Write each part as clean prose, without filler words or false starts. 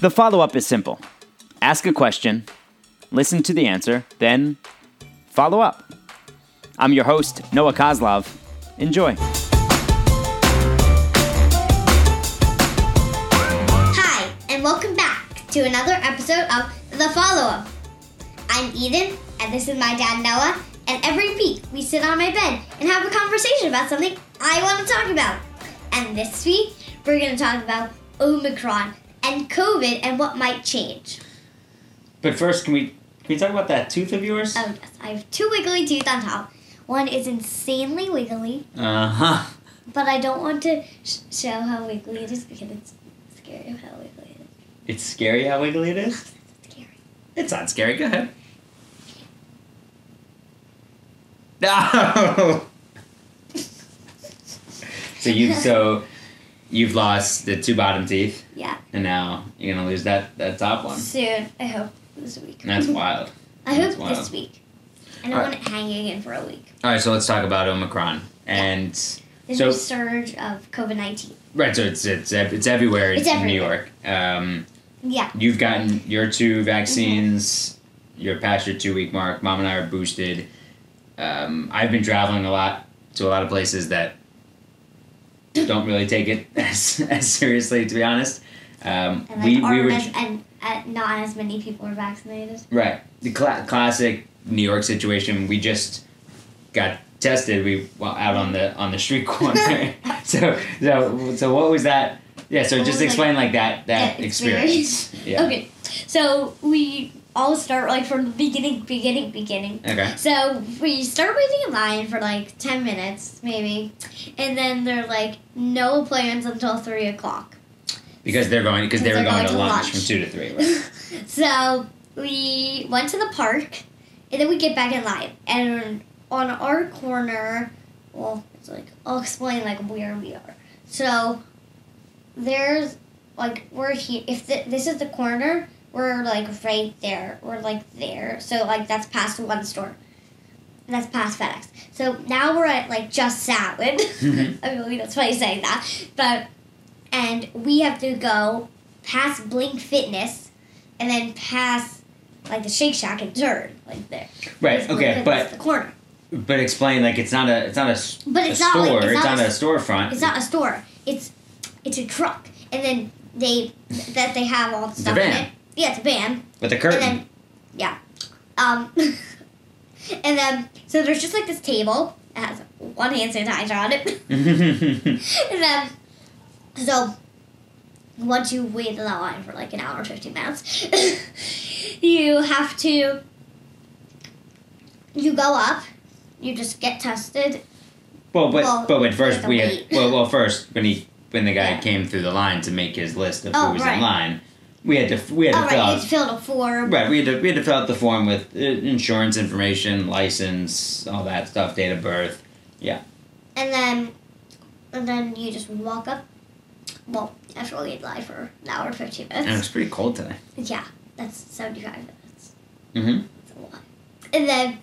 The follow-up is simple. Ask a question, listen to the answer, then follow up. I'm your host, Noah Coslov. Enjoy. Hi, and welcome back to another episode of The Follow Up. I'm Eden, and this is my dad, Noah, and every week we sit on my bed and have a conversation about something I want to talk about. And this week, we're going to talk about Omicron and COVID and what might change. But first, can we talk about that tooth of yours? Oh, yes. I have two wiggly teeth on top. One is insanely wiggly. Uh-huh. But I don't want to show how wiggly it is because it's scary how wiggly it is. It's scary how wiggly it is? It's scary. It's not scary. Go ahead. No! You've lost the two bottom teeth. Yeah. And now you're going to lose that top one. Soon. I hope this week. That's wild. This week. And I don't want it hanging in for a week. All right, so let's talk about Omicron. And there's a surge of COVID-19. Right, so it's everywhere. It's in New York. Yeah. You've gotten your two vaccines. Mm-hmm. You're past your 2-week mark. Mom and I are boosted. I've been traveling a lot to a lot of places that don't really take it as seriously, to be honest. Not as many people were vaccinated. Right. The classic New York situation. We just got tested. We were out on the street corner. So what was that? Yeah. So just explain that experience. Yeah. Okay. So we all start from the beginning. Okay. So we start waiting in line for 10 minutes maybe, and then they're no plans until 3:00. Because they were going to lunch from 2 to 3. Right? So we went to the park, and then we get back in line. And on our corner, I'll explain where we are. So there's we're here. If this is the corner. We're, right there. We're, there. So, that's past one store. That's past FedEx. So, now we're at, just salad. Mm-hmm. I mean, that's funny saying that. But, and we have to go past Blink Fitness and then past, the Shake Shack and turn, there. Right, Blink okay, but... the corner. But explain, it's not a storefront. It's not a store. It's a truck. And then they have all the stuff in it. Yeah, it's a van. With a curtain. And then, yeah. And then, so there's just this table that has one hand sanitizer on it. And then, so once you wait in that line for an hour and 15 minutes, you have to, you go up, you just get tested. When the guy came through the line to make his list of who was in line. We had to fill out a form. Right, we had to fill out the form with insurance information, license, all that stuff, date of birth. Yeah. And then you just walk up. Well, after all, you'd lie for an hour and 15 minutes. And it was pretty cold today. Yeah, that's 75 minutes. Mm-hmm. That's a lot. And then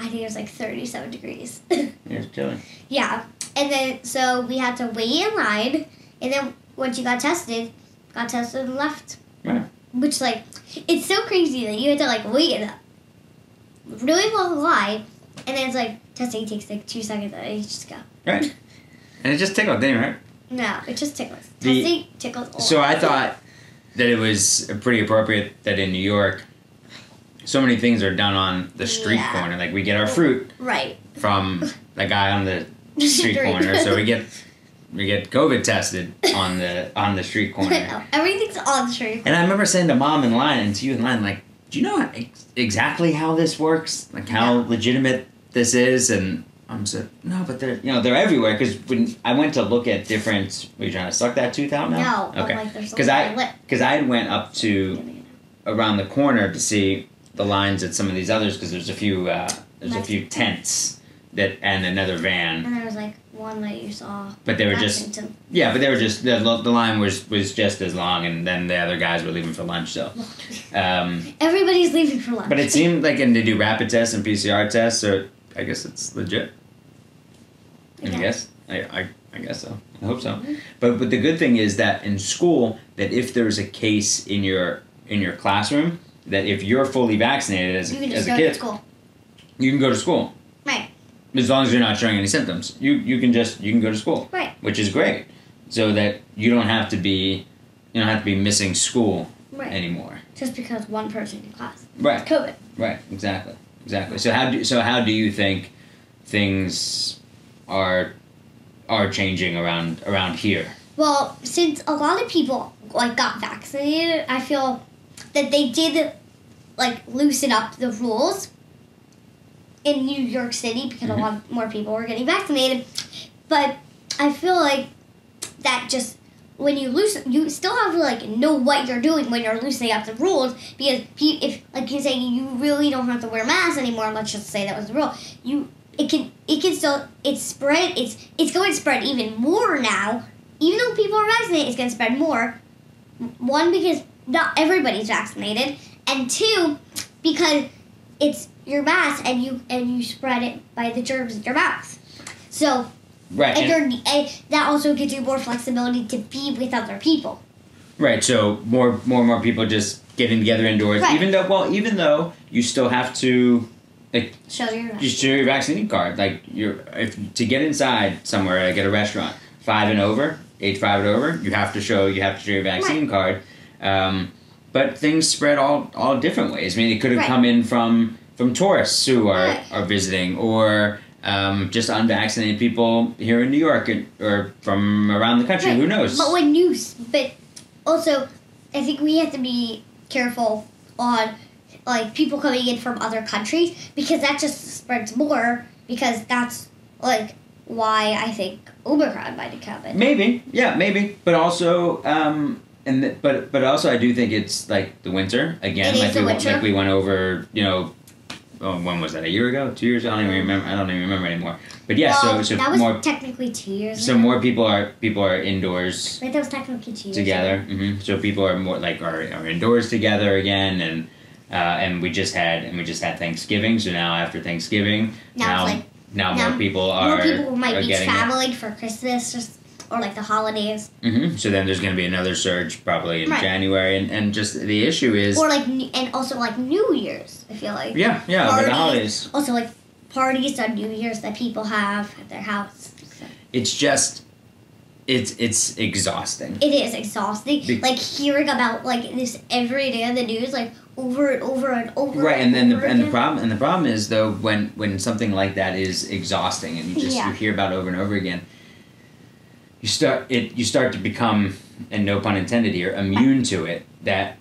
I think it was 37 degrees. It was chilly. Yeah, and then so we had to wait in line, and then once you got tested. Got tested and left. Yeah. Which, it's so crazy that you had to, wait in a really long line, and then it's, testing takes, 2 seconds, and you just go. Right. And it just tickled, didn't it, right? No, it just tickles. Testing tickles all. So I thought that it was pretty appropriate that in New York, so many things are done on the street corner. We get our fruit from the guy on the street corner, so we get COVID tested on the street corner. No, everything's on the street corner. And I remember saying to Mom in line and to you in line, do you know exactly how this works? How legitimate this is? And I'm said, no, but they're everywhere. Because when I went to look at different, were you trying to suck that tooth out now? No. Okay. Because I went up to around the corner to see the lines at some of these others because there's a few tents that and another van. And there was one that you saw. But they were just... Yeah, but they were just... The line was just as long, and then the other guys were leaving for lunch, so... Everybody's leaving for lunch. But it seemed and they do rapid tests and PCR tests, so I guess it's legit. I guess. I I guess so. I hope so. But the good thing is that in school, that if there's a case in your classroom, that if you're fully vaccinated you can go to school. Right. As long as you're not showing any symptoms, you can go to school. Right. Which is great. So that you don't have to be missing school anymore. Just because one person in class. Right. It's COVID. Right. Exactly. So how do you think things are changing around here? Well, since a lot of people got vaccinated, I feel that they did loosen up the rules in New York City because a lot more people were getting vaccinated. But I feel that just when you loosen, you still have to know what you're doing when you're loosening up the rules, because if you're saying you really don't have to wear masks anymore, let's just say that was the rule. It's going to spread even more now. Even though people are vaccinated, it's going to spread more. One, because not everybody's vaccinated, and two, because it's your mask and you spread it by the germs in your mouth. So right, and that also gives you more flexibility to be with other people. Right. So more and more people just getting together indoors, right. even though you still have to. Show your vaccine card. To get inside somewhere, like at a restaurant, age 5 and over, you have to show your vaccine card. But things spread all different ways. I mean, it could have come in from tourists who are visiting, or just unvaccinated people here in New York, or from around the country. Who knows? But also, I think we have to be careful on people coming in from other countries, because that just spreads more, because that's, why I think Omicron might have come in. Maybe. Yeah, maybe. But also, I do think it's, the winter. Again, winter. We went over, when was that, a year ago? 2 years ago? I don't even remember anymore. But yeah, so that was more, technically 2 years ago. So more people are indoors. Right, that was technically 2 years together. Ago. Mm-hmm. So people are more, are indoors together again, and we just had Thanksgiving, so now after Thanksgiving, now more people are more people might be traveling for Christmas or the holidays. Mm-hmm. So then there's going to be another surge probably in January, and just the issue is and also New Year's. I feel yeah, parties, the holidays. Also parties on New Year's that people have at their house. So. It's just. It's exhausting. It is exhausting. Hearing about this every day on the news, over and over and over. Right, the problem is though when something like that is exhausting and you hear about it over and over again, you start to become, and no pun intended here, immune to it, that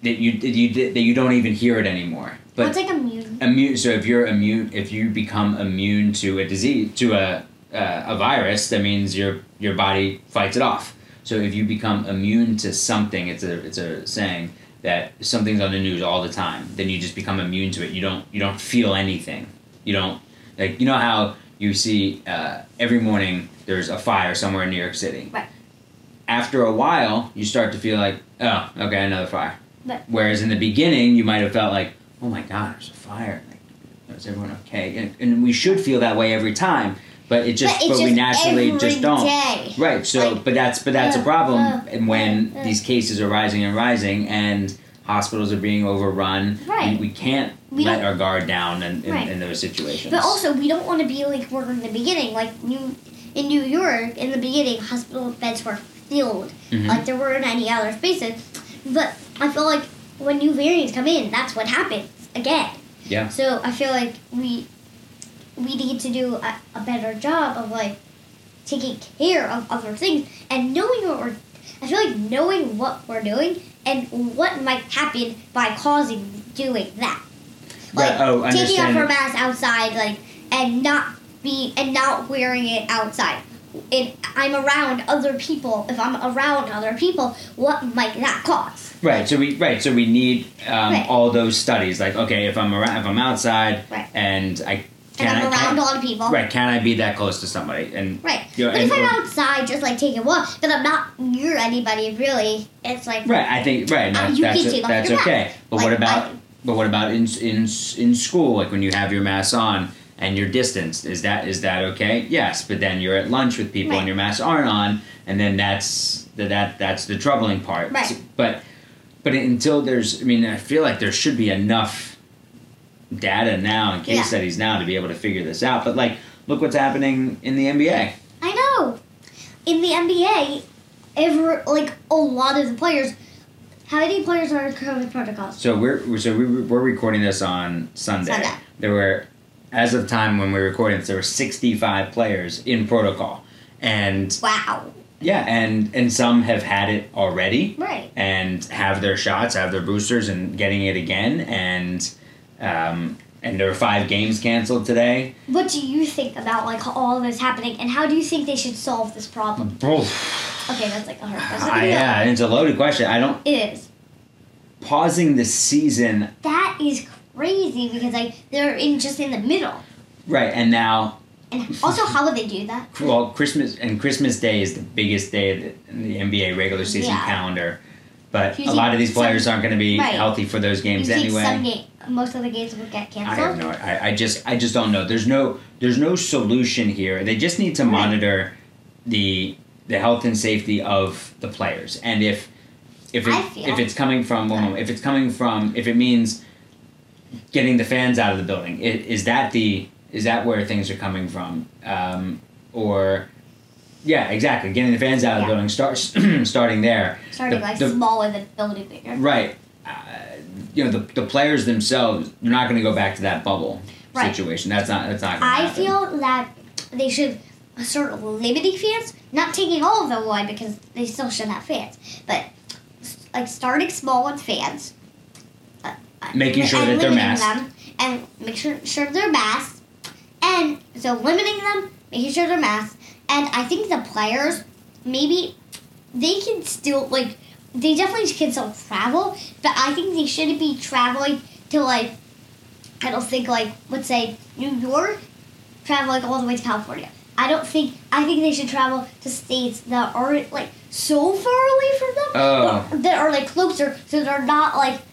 you don't even hear it anymore. But it's immune. Immune. So if you become immune to a disease, to a virus, that means your body fights it off. So if you become immune to something, it's a saying that something's on the news all the time, then you just become immune to it. You don't feel anything. You don't how you see every morning there's a fire somewhere in New York City. Right. After a while, you start to feel oh, okay, another fire. Right. Whereas in the beginning, you might have felt oh my God, there's a fire. Is everyone okay? And we should feel that way every time. But we naturally just don't. Day. Right. So, but that's a problem when these cases are rising, and hospitals are being overrun. Right. We can't let our guard down in those situations. But also, we don't want to be we're in the beginning. In New York, in the beginning, hospital beds were filled. Mm-hmm. There weren't any other spaces. But I feel when new variants come in, that's what happens again. Yeah. So I feel we need to do a better job of taking care of other things and knowing what we're doing and what might happen by doing that. Taking off our mask outside, and not wearing it outside. If I'm around other people, what might that cause? Right. So we need all those studies. If I'm around, if I'm outside, and I'm around a lot of people. Right, can I be that close to somebody? And right. But if I'm outside just taking a walk, then I'm not near anybody really. It's right, I think that's okay. But what about in school, when you have your mask on, and you're distanced. Is that okay? Yes, but then you're at lunch with people, right, and your masks aren't on, and then that's the troubling part. Right. So, but until there's, I mean, I feel like there should be enough data now and case studies now to be able to figure this out. But like, look what's happening in the NBA. I know. In the NBA, a lot of the players. How many players are in COVID protocols? So we're recording this on Sunday. There were, as of time when we were recording this, there were 65 players in protocol, and wow. Yeah, and some have had it already, right? And have their shots, have their boosters, and getting it again, and there were 5 games canceled today. What do you think about all of this happening, and how do you think they should solve this problem? Okay, that's a hard question. Yeah, it's a loaded question. It is. Pausing the season. That is crazy because they're in the middle. Right, and now. And also, how would they do that? Well, Christmas Day is the biggest day in the NBA regular season calendar, but a lot of these players aren't going to be healthy for those games anyway. Most of the games will get canceled. I don't know. I just don't know. There's no solution here. They just need to monitor the health and safety of the players, and if it means getting the fans out of the building, is that where things are coming from? Exactly, getting the fans out of the building starting there. Starting smaller than building bigger. Right, the players themselves, they're not going to go back to that bubble situation. That's not going to happen. I feel that they should start limiting fans, not taking all of them away because they still should have fans, but starting small with fans, making sure that they're masked, and make sure they're masked, and so limiting them, making sure they're masked, and I think the players, maybe they can still they definitely can still travel, but I think they shouldn't be traveling to let's say New York, traveling all the way to California. I think they should travel to states that are so far away from them, or that are closer, so they're not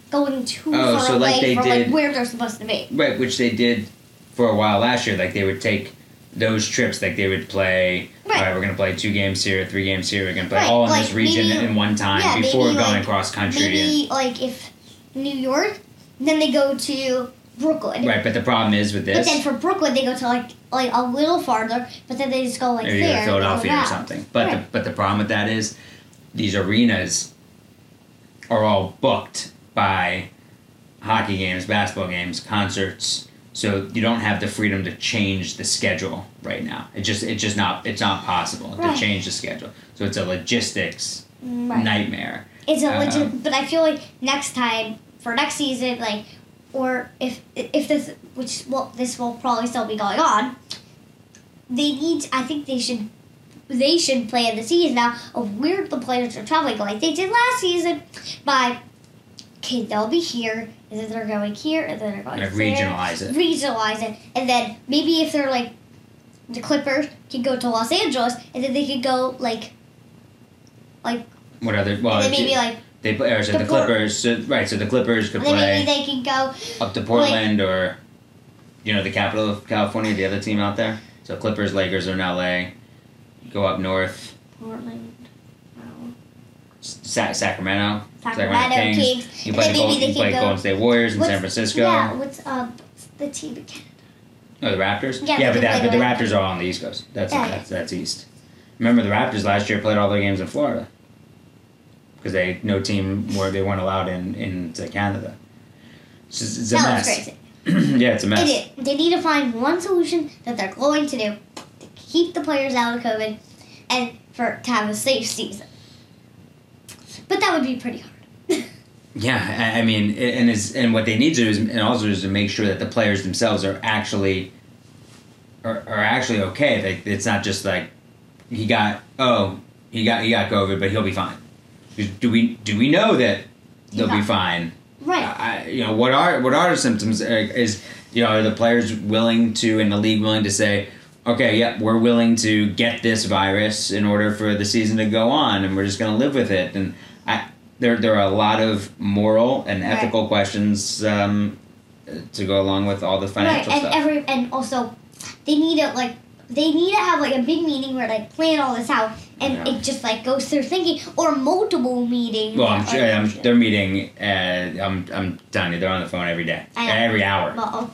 going too far away from where they're supposed to be. Right, which they did for a while last year. They would take those trips. They would play. Right. All right, we're gonna play 2 games here, 3 games here. We're gonna play all in this region in one time before going across country. Maybe if New York, then they go to Brooklyn. Right, but the problem is with this. But then for Brooklyn, they go to a little farther, but then they just go to Philadelphia or something. But the problem with that is these arenas are all booked by hockey games, basketball games, concerts. So you don't have the freedom to change the schedule right now. It's not possible to change the schedule. So it's a logistics nightmare. It's a but I feel next time for next season, or if this, which this will probably still be going on, they should plan the season now of where the players are traveling they did last season by. Okay, they'll be here, and then they're going here, and then they're going here. Regionalize it. And then maybe if they're the Clippers can go to Los Angeles, and then they could go what other? Well, and then maybe they play. Or so the Clippers, so the Clippers could play. Maybe they can go up to Portland or, the capital of California, the other team out there. So Clippers, Lakers are in L.A. Go up north. Portland. Sacramento Kings. You play Golden State Warriors in San Francisco. Yeah, what's the team in Canada? Oh, the Raptors? Yeah, but the Raptors are all on the East Coast. That's East. Remember, the Raptors last year played all their games in Florida because they weren't allowed into Canada. It's a mess. Crazy. Yeah, it's a mess. They need to find one solution that they're going to do to keep the players out of COVID and to have a safe season. But that would be pretty hard. Yeah, I mean, and what they need to do is to make sure that the players themselves are actually okay. It's not just he got COVID, but he'll be fine. Do we know that they'll be fine? Right. What are the symptoms? Are the players willing to and the league willing to say, okay, yeah, we're willing to get this virus in order for the season to go on, and we're just going to live with it. And there are a lot of moral and ethical questions to go along with all the financial stuff. And also, they need to have like a big meeting where like plan all this out, and it just like goes through thinking, or multiple meetings. Well, I'm sure they're meeting. I'm telling you, they're on the phone every day, every hour. Well,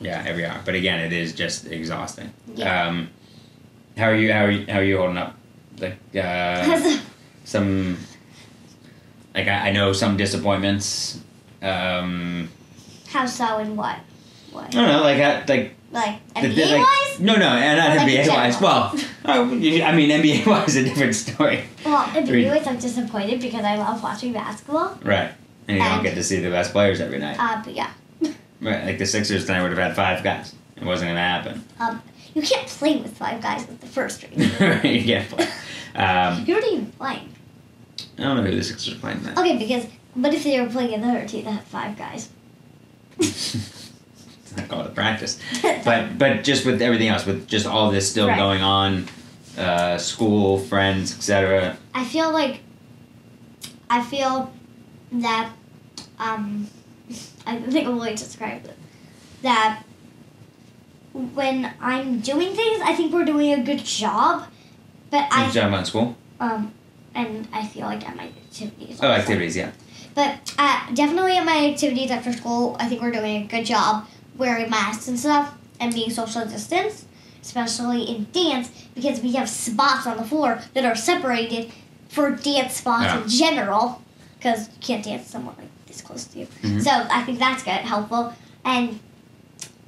yeah, every hour. But again, it is just exhausting. Yeah. How are you holding up? Like I know some disappointments. How so, and what? I don't know. Like NBA wise? No, not NBA wise. Well, I mean NBA wise is a different story. Well, NBA wise, I'm disappointed because I love watching basketball. Right, and you don't get to see the best players every night. But yeah. Right, like the Sixers tonight would have had 5 guys. It wasn't gonna happen. You can't play with 5 guys with the first ring. You can't play. You're not even playing. I don't know who the Sixers are playing that. Okay, because what if they were playing another team that had 5 guys? I call it a practice. But just with everything else, with just all this still going on, school, friends, etc. I feel that I think I'm going to describe it. That when I'm doing things, I think we're doing a good job. But good job on school? And I feel like at my activities. Oh, activities, yeah. But definitely at my activities after school, I think we're doing a good job wearing masks and stuff and being social distanced, especially in dance, because we have spots on the floor that are separated for dance spots in general, because you can't dance somewhere like this close to you. Mm-hmm. So I think that's good, helpful. And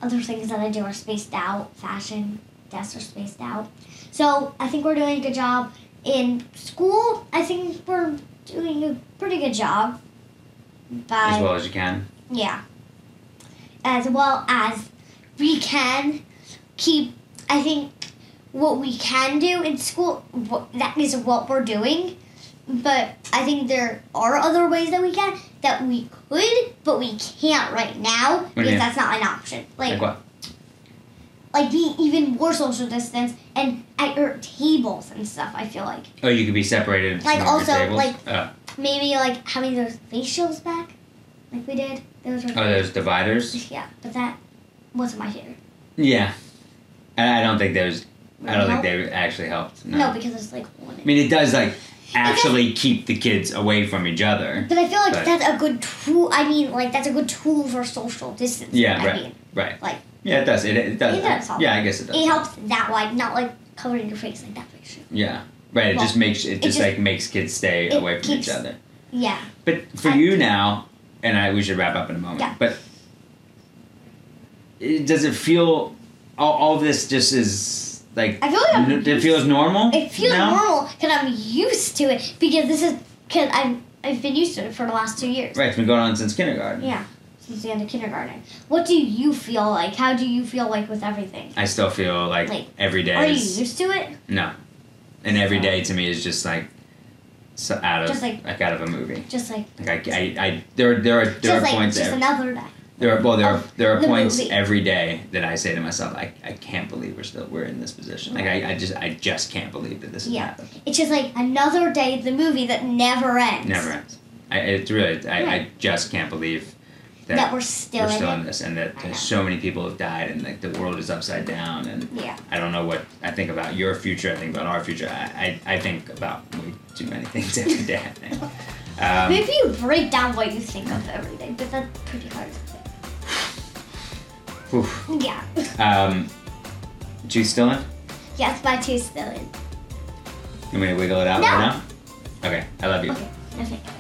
other things that I do are spaced out. Fashion desks are spaced out. So I think we're doing a good job. In school, I think we're doing a pretty good job. As well as you can. Yeah. As well as we can keep, I think, what we can do in school, that is what we're doing. But I think there are other ways that we can, that we could, but we can't right now. What because that's not an option. Like what? Like being even more social distance and at your tables and stuff, I feel like. Oh, you could be separated. Like also, like maybe like having those face shields back, like we did. Those were those dividers. Yeah, but that wasn't my favorite. Yeah, I don't think those. Really I don't think they actually helped. No, because it's like. I mean, it does like actually keep the kids away from each other. But I feel like that's a good tool. I mean, like that's a good tool for social distancing. Yeah. Right. I mean. Right. Like. Yeah, it does. It does help. Yeah, I guess it does. It helps that way, not like covering your face like that picture. Yeah, right. Well, it just makes kids stay away from each other. Yeah. But for you now, and we should wrap up in a moment. Yeah. But does it feel all this just is like? I feel like it feels normal. It feels normal because I'm used to it because I've been used to it for the last 2 years. Right, it's been going on since kindergarten. Yeah. Since the end of kindergarten. What do you feel like? How do you feel like with everything? I still feel like every day. Are you used to it? No. And every day to me is just like out of a movie. Just there are points just another day. There are points every day that I say to myself, I can't believe we're in this position. Like I just can't believe that this is happening. It's just like another day of the movie that never ends. Never ends. I just can't believe that we're still in this, and that so many people have died, and like the world is upside down, and I don't know what I think about your future. I think about our future. I think about way too many things every day. I think. Maybe you break down what you think of every day, but that's pretty hard to think. Oof. Yeah. Tooth still in? Yes, my tooth's still in. You want me to wiggle it out right now? Okay, I love you. Okay.